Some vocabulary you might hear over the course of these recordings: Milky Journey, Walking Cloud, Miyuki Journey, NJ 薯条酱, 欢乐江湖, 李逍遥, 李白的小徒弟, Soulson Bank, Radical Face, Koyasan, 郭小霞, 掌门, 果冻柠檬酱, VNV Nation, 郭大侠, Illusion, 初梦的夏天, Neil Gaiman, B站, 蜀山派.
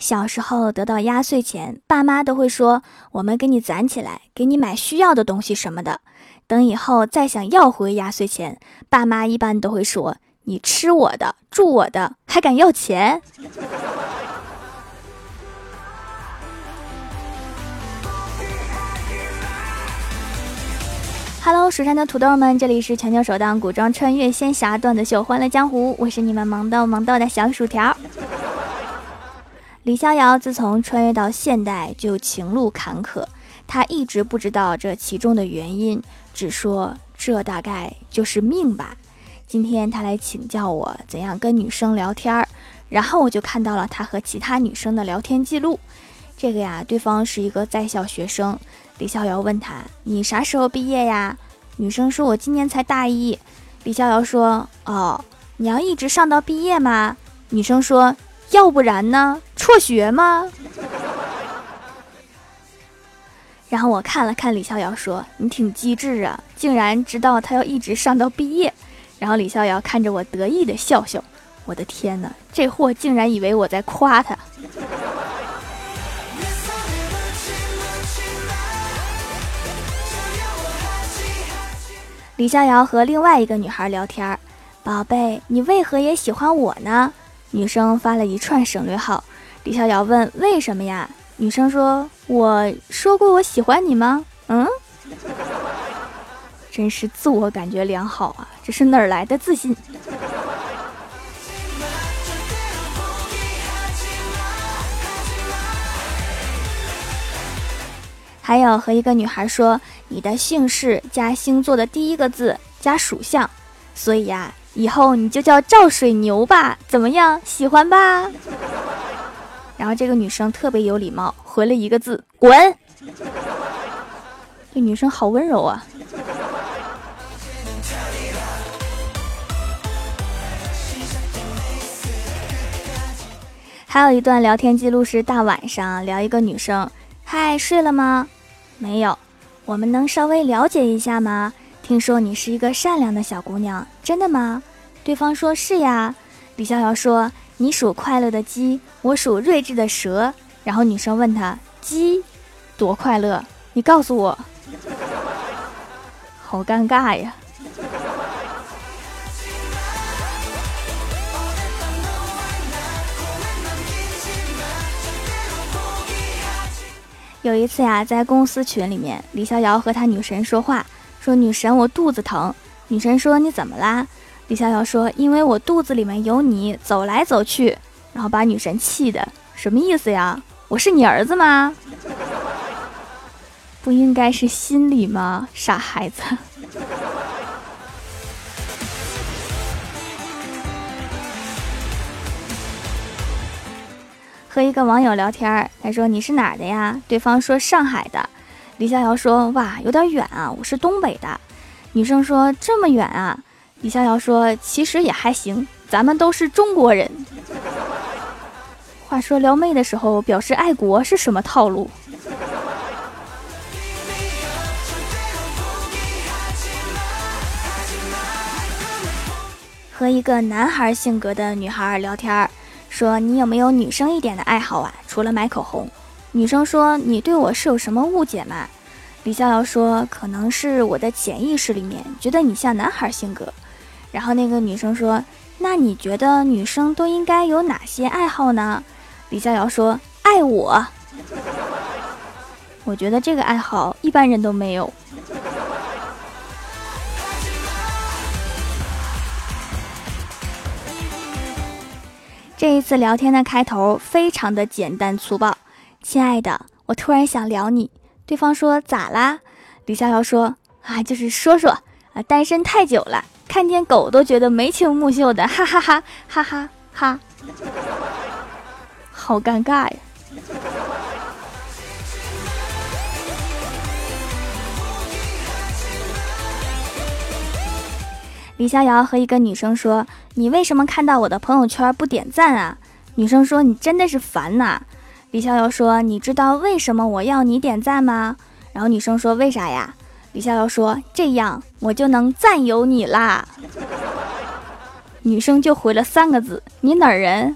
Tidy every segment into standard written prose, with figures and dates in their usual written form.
小时候得到压岁钱，爸妈都会说我们给你攒起来，给你买需要的东西什么的，等以后再想要回压岁钱，爸妈一般都会说你吃我的住我的还敢要钱。Hello， 蜀山的土豆们，这里是全球首档古装穿越仙侠段子秀《欢乐江湖》，我是你们萌豆萌豆的小薯条。李逍遥自从穿越到现代就情路坎坷，他一直不知道这其中的原因，只说这大概就是命吧。今天他来请教我怎样跟女生聊天，然后我就看到了他和其他女生的聊天记录。这个呀，对方是一个在校学生。李逍遥问他，你啥时候毕业呀？女生说，我今年才大一。李逍遥说，哦，你要一直上到毕业吗？女生说，要不然呢？辍学吗？然后我看了看李逍遥说，你挺机智啊，竟然知道他要一直上到毕业。然后李逍遥看着我得意的笑笑，我的天哪，这货竟然以为我在夸他。李逍遥和另外一个女孩聊天，宝贝，你为何也喜欢我呢？女生发了一串省略号。李逍遥问，为什么呀？女生说，我说过我喜欢你吗？真是自我感觉良好啊，这是哪儿来的自信？还有和一个女孩说，你的姓氏加星座的第一个字加属相，所以呀，以后你就叫赵水牛吧，怎么样，喜欢吧？然后这个女生特别有礼貌，回了一个字，滚。这女生好温柔啊。还有一段聊天记录是大晚上聊一个女生，嗨，睡了吗？没有。我们能稍微了解一下吗？听说你是一个善良的小姑娘，真的吗？对方说，是呀。李逍遥说，你属快乐的鸡，我属睿智的蛇。然后女生问他，鸡多快乐？你告诉我。好尴尬呀。有一次呀，在公司群里面，李逍遥和他女神说话，说女神我肚子疼。女神说，你怎么啦？李逍遥说，因为我肚子里面有你，走来走去。然后把女神气的，什么意思呀？我是你儿子吗？不应该是心理吗？傻孩子。和一个网友聊天，他说，你是哪儿的呀？对方说，上海的。李逍遥说，哇，有点远啊，我是东北的。女生说，这么远啊？李逍遥说，其实也还行，咱们都是中国人。话说撩妹的时候表示爱国是什么套路？和一个男孩性格的女孩聊天，说，你有没有女生一点的爱好啊？除了买口红。女生说，你对我是有什么误解吗？李逍遥说，可能是我的潜意识里面觉得你像男孩性格。然后那个女生说，那你觉得女生都应该有哪些爱好呢？李逍遥说，爱我。我觉得这个爱好一般人都没有。这一次聊天的开头非常的简单粗暴，亲爱的，我突然想聊你。对方说，咋啦？李逍遥说，啊，就是说说啊，单身太久了，看见狗都觉得眉清目秀的，哈哈哈哈哈哈。好尴尬呀。李逍遥和一个女生说，你为什么看到我的朋友圈不点赞啊？女生说，你真的是烦呐。李逍遥说，你知道为什么我要你点赞吗？然后女生说，为啥呀？李逍遥说，这样我就能赞有你啦。女生就回了3个字，你哪儿人？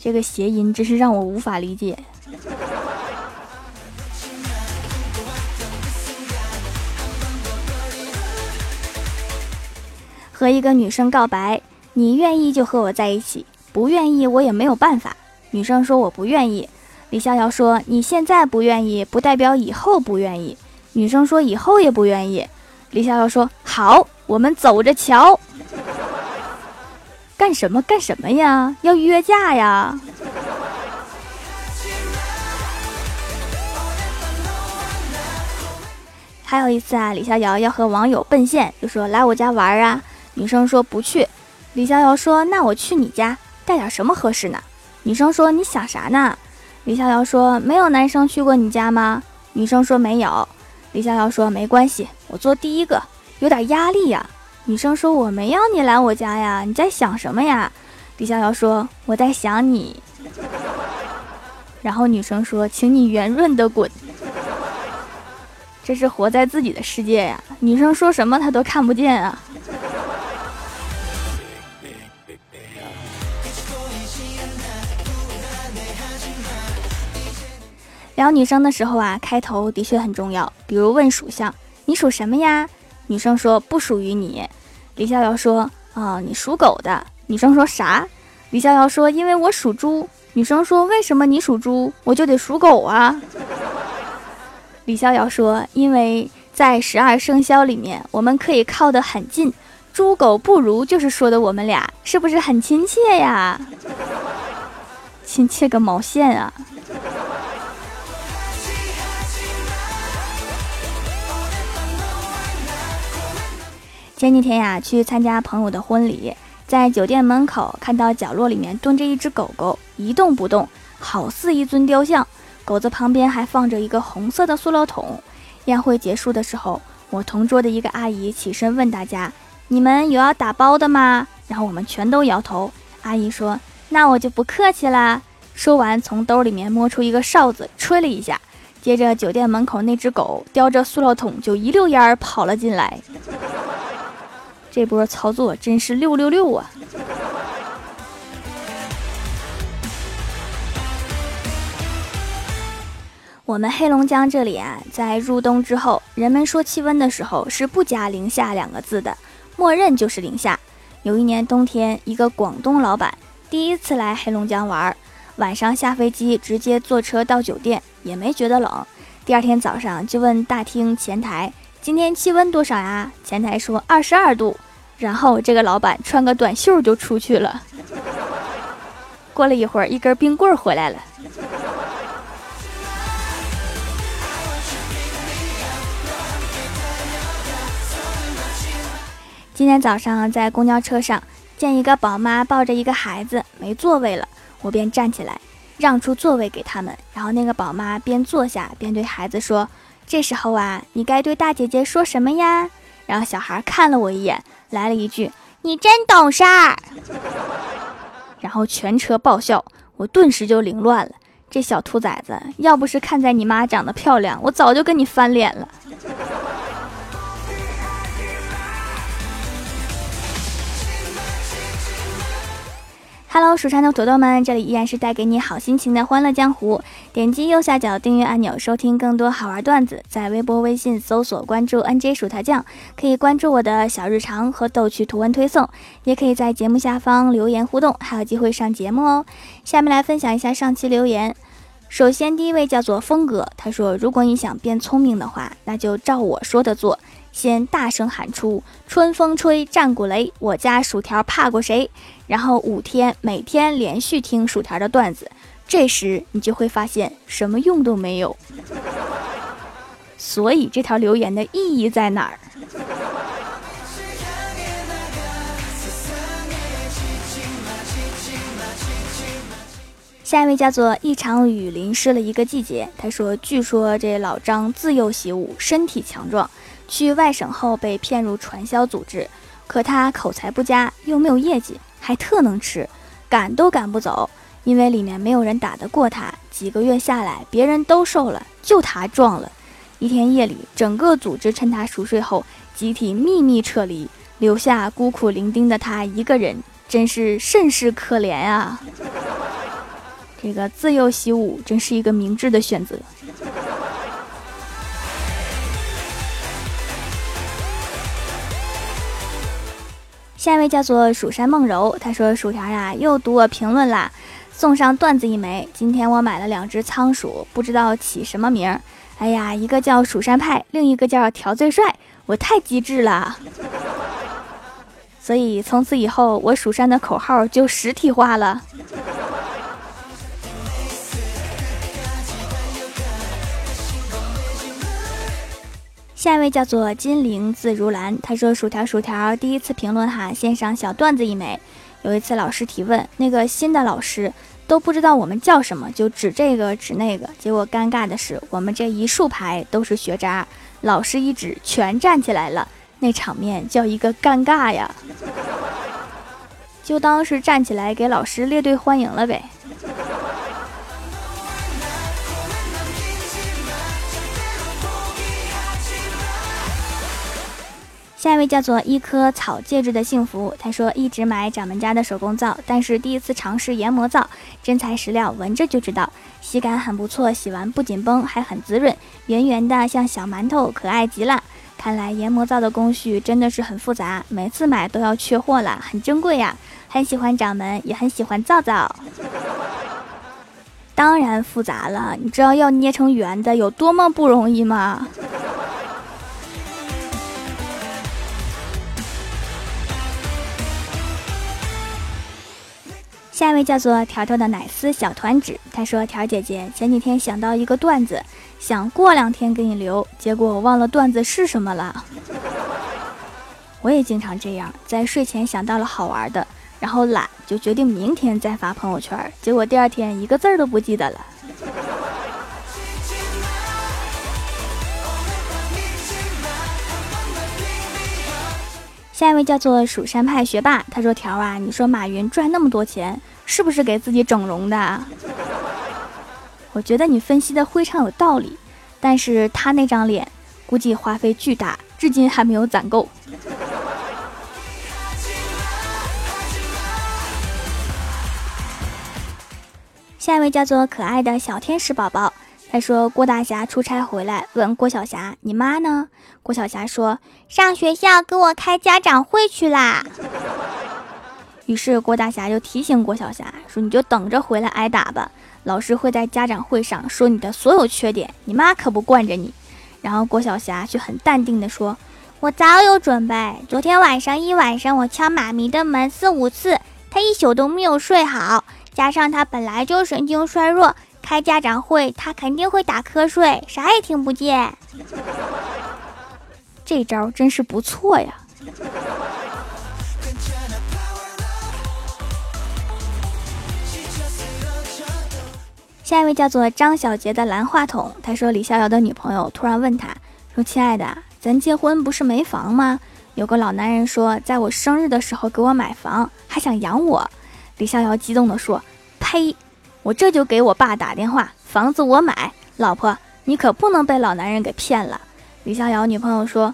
这个谐音真是让我无法理解。和一个女生告白，你愿意就和我在一起，不愿意我也没有办法。女生说我不愿意，李逍遥说你现在不愿意不代表以后不愿意。女生说以后也不愿意，李逍遥说好，我们走着瞧。干什么干什么呀，要约架呀。还有一次啊，李逍遥要和网友奔现，就说来我家玩啊，女生说不去。李逍遥说那我去你家，带点什么合适呢？女生说你想啥呢？李逍遥说没有男生去过你家吗？女生说没有。李逍遥说没关系，我做第一个，有点压力呀。女生说我没要你来我家呀，你在想什么呀？李逍遥说我在想你。然后女生说请你圆润的滚。这是活在自己的世界呀，女生说什么他都看不见啊。聊女生的时候啊，开头的确很重要，比如问属相，你属什么呀？女生说不属于你。李逍遥说哦，你属狗的。女生说啥？李逍遥说因为我属猪。女生说为什么你属猪，我就得属狗啊？李逍遥说因为在12生肖里面，我们可以靠得很近，猪狗不如就是说的我们俩是不是很亲切呀？亲切个毛线啊！前几天呀，去参加朋友的婚礼，在酒店门口看到角落里面蹲着一只狗狗，一动不动，好似一尊雕像。狗子旁边还放着一个红色的塑料桶。宴会结束的时候，我同桌的一个阿姨起身问大家：“你们有要打包的吗？”然后我们全都摇头。阿姨说：“那我就不客气啦。”说完，从兜里面摸出一个哨子，吹了一下，接着酒店门口那只狗叼着塑料桶就一溜烟儿跑了进来。这波操作真是666啊！我们黑龙江这里啊，在入冬之后，人们说气温的时候是不加0下2个字的，默认就是0下。有一年冬天，一个广东老板第一次来黑龙江玩，晚上下飞机直接坐车到酒店，也没觉得冷。第二天早上就问大厅前台，今天气温多少呀？前台说22度，然后这个老板穿个短袖就出去了。过了一会儿，一根冰棍回来了。今天早上在公交车上见一个宝妈抱着一个孩子没座位了，我便站起来让出座位给他们，然后那个宝妈边坐下边对孩子说，这时候啊，你该对大姐姐说什么呀？然后小孩看了我一眼，来了一句，你真懂事儿。然后全车爆笑，我顿时就凌乱了。这小兔崽子，要不是看在你妈长得漂亮，我早就跟你翻脸了。Hello， 蜀山的土豆们，这里依然是带给你好心情的欢乐江湖。点击右下角订阅按钮，收听更多好玩段子。在微博、微信搜索关注 NJ 薯条酱，可以关注我的小日常和逗趣图文推送，也可以在节目下方留言互动，还有机会上节目哦。下面来分享一下上期留言。首先第一位叫做风格，他说：“如果你想变聪明的话，那就照我说的做。”先大声喊出春风吹战鼓擂，我家薯条怕过谁，然后5天每天连续听薯条的段子，这时你就会发现什么用都没有。所以这条留言的意义在哪儿？下一位叫做一场雨淋湿了一个季节，他说据说这老张自幼习武，身体强壮，去外省后被骗入传销组织，可他口才不佳，又没有业绩，还特能吃，赶都赶不走，因为里面没有人打得过他。几个月下来，别人都瘦了，就他壮了。一天夜里，整个组织趁他熟睡后集体秘密撤离，留下孤苦伶仃的他一个人，真是甚是可怜啊。这个自幼习武真是一个明智的选择。下一位叫做蜀山梦柔，他说：“薯条呀，又读我评论啦，送上段子一枚。今天我买了2只仓鼠，不知道起什么名儿。哎呀，一个叫蜀山派，另一个叫条最帅，我太机智了。所以从此以后，我蜀山的口号就实体化了。”下一位叫做金陵自如兰，他说：“薯条，第一次评论哈，献上小段子一枚。有一次老师提问，那个新的老师都不知道我们叫什么，就指这个指那个，结果尴尬的是，我们这一竖排都是学渣，老师一指全站起来了，那场面叫一个尴尬呀！就当是站起来给老师列队欢迎了呗。”下一位叫做一颗草戒指的幸福，他说：“一直买掌门家的手工皂，但是第一次尝试研磨皂，真材实料，闻着就知道，洗感很不错，洗完不紧绷，还很滋润，圆圆的像小馒头，可爱极了。看来研磨皂的工序真的是很复杂，每次买都要缺货了，很珍贵呀。很喜欢掌门，也很喜欢皂皂。”当然复杂了，你知道要捏成圆的有多么不容易吗？下一位叫做条条的奶丝小团纸，他说：“条姐姐，前几天想到一个段子，想过2天给你留，结果我忘了段子是什么了。”我也经常这样，在睡前想到了好玩的，然后懒，就决定明天再发朋友圈，结果第2天一个字儿都不记得了。下一位叫做蜀山派学霸，他说：“条啊，你说马云赚那么多钱，是不是给自己整容的？”我觉得你分析的非常有道理，但是他那张脸估计花费巨大，至今还没有攒够。下一位叫做可爱的小天使宝宝，他说：“郭大侠出差回来，问郭小霞，你妈呢？”郭小霞说：“上学校给我开家长会去啦。”于是郭大侠就提醒郭小霞说：“你就等着回来挨打吧，老师会在家长会上说你的所有缺点，你妈可不惯着你。”然后郭小霞却很淡定的说：“我早有准备，昨天晚上我敲妈咪的门4、5次，她一宿都没有睡好，加上她本来就神经衰弱。开家长会，他肯定会打瞌睡，啥也听不见。”这招真是不错呀！下一位叫做张小杰的蓝话筒，他说：“李逍遥的女朋友突然问他说，亲爱的，咱结婚不是没房吗？有个老男人说，在我生日的时候给我买房，还想养我。”李逍遥激动地说：“呸！我这就给我爸打电话，房子我买，老婆，你可不能被老男人给骗了。”李逍遥女朋友说：“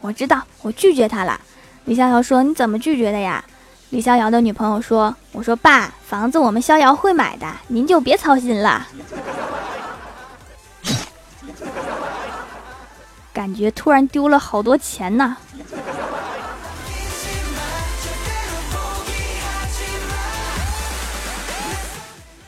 我知道，我拒绝他了。”李逍遥说：“你怎么拒绝的呀？”李逍遥的女朋友说：“我说爸，房子我们逍遥会买的，您就别操心了。”感觉突然丢了好多钱呢。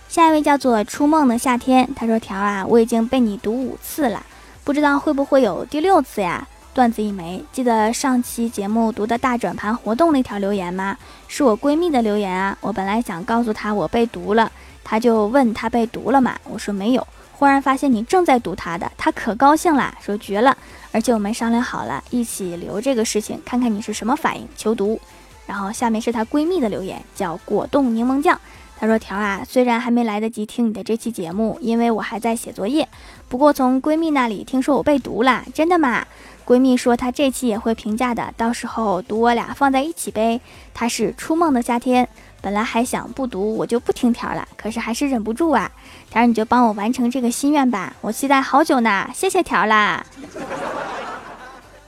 下一位叫做初梦的夏天，他说：“条啊，我已经被你读5次了，不知道会不会有第6次呀？段子一枚，记得上期节目读的大转盘活动那条留言吗？是我闺蜜的留言啊。我本来想告诉她我被读了，她就问她被读了嘛，我说没有。忽然发现你正在读她的，她可高兴啦，说绝了。而且我们商量好了，一起留这个事情，看看你是什么反应，求读。”然后下面是她闺蜜的留言，叫果冻柠檬酱。他说：“条啊，虽然还没来得及听你的这期节目，因为我还在写作业，不过从闺蜜那里听说我被读了，真的吗？闺蜜说她这期也会评价的，到时候读我俩放在一起呗。她是初梦的夏天，本来还想不读我就不听条了，可是还是忍不住啊。条你就帮我完成这个心愿吧，我期待好久呢，谢谢条啦。”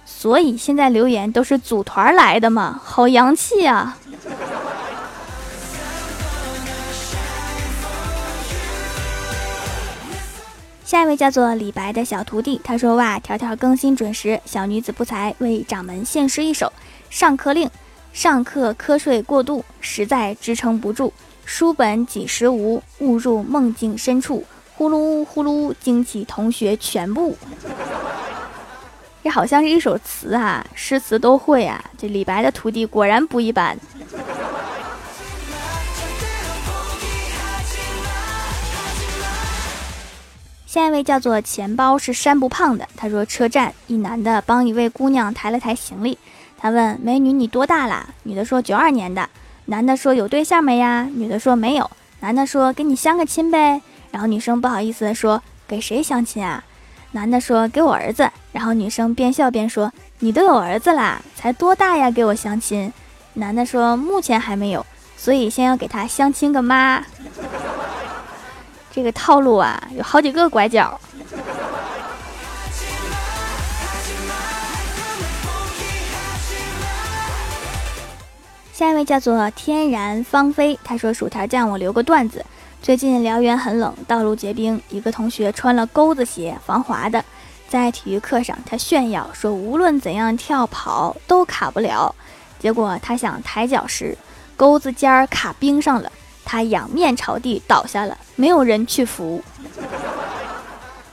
所以现在留言都是组团来的嘛，好洋气啊！下一位叫做李白的小徒弟，他说哇，条条更新准时，小女子不才为掌门献诗一首。上课令，上课瞌睡过度，实在支撑不住。书本几时无，误入梦境深处。呼噜呼噜，惊起同学全部。这好像是一首词啊，诗词都会啊，这李白的徒弟果然不一般。下一位叫做钱包是山不胖的，他说车站一男的帮一位姑娘抬了抬行李，他问美女你多大啦？女的说92年的，男的说有对象没呀？女的说没有，男的说给你相个亲呗，然后女生不好意思的说给谁相亲啊？男的说给我儿子，然后女生边笑边说你都有儿子啦，才多大呀给我相亲？男的说目前还没有，所以先要给他相亲个妈。这个套路啊有好几个拐角。下一位叫做天然芳菲，他说薯条酱我留个段子，最近辽源很冷，道路结冰，一个同学穿了钩子鞋，防滑的，在体育课上他炫耀说无论怎样跳跑都卡不了，结果他想抬脚时钩子尖卡冰上了，他仰面朝地倒下了，没有人去扶，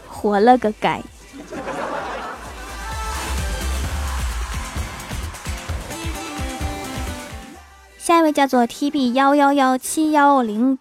活了个该。下一位叫做 TB111710822，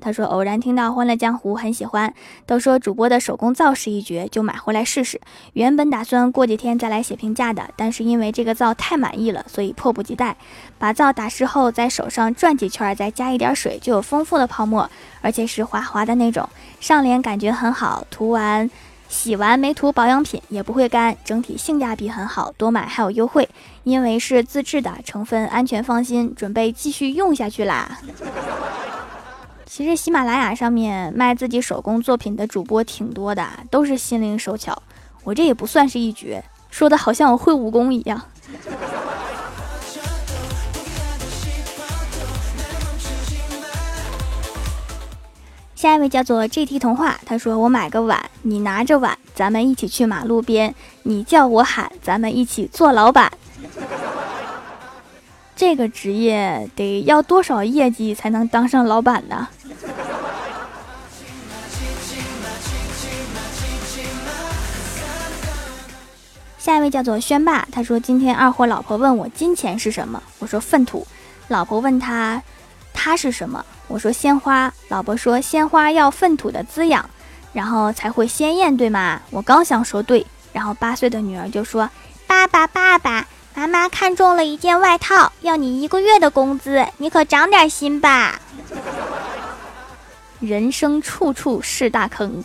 他说偶然听到欢乐江湖很喜欢，都说主播的手工皂是一绝，就买回来试试，原本打算过几天再来写评价的，但是因为这个皂太满意了，所以迫不及待。把皂打湿后在手上转几圈，再加一点水，就有丰富的泡沫，而且是滑滑的那种，上脸感觉很好，涂完洗完没涂保养品也不会干，整体性价比很好，多买还有优惠，因为是自制的，成分安全放心，准备继续用下去啦。其实喜马拉雅上面卖自己手工作品的主播挺多的，都是心灵手巧，我这也不算是一绝，说的好像我会武功一样。下一位叫做 GT 童话，他说我买个碗，你拿着碗，咱们一起去马路边，你叫我喊，咱们一起做老板。这个职业得要多少业绩才能当上老板呢？下一位叫做轩爸，他说今天二货老婆问我金钱是什么，我说粪土。老婆问他是什么，我说鲜花。老婆说鲜花要粪土的滋养，然后才会鲜艳，对吗？我刚想说对，然后8岁的女儿就说爸爸，妈妈看中了一件外套，要你1个月的工资，你可长点心吧。人生处处是大坑。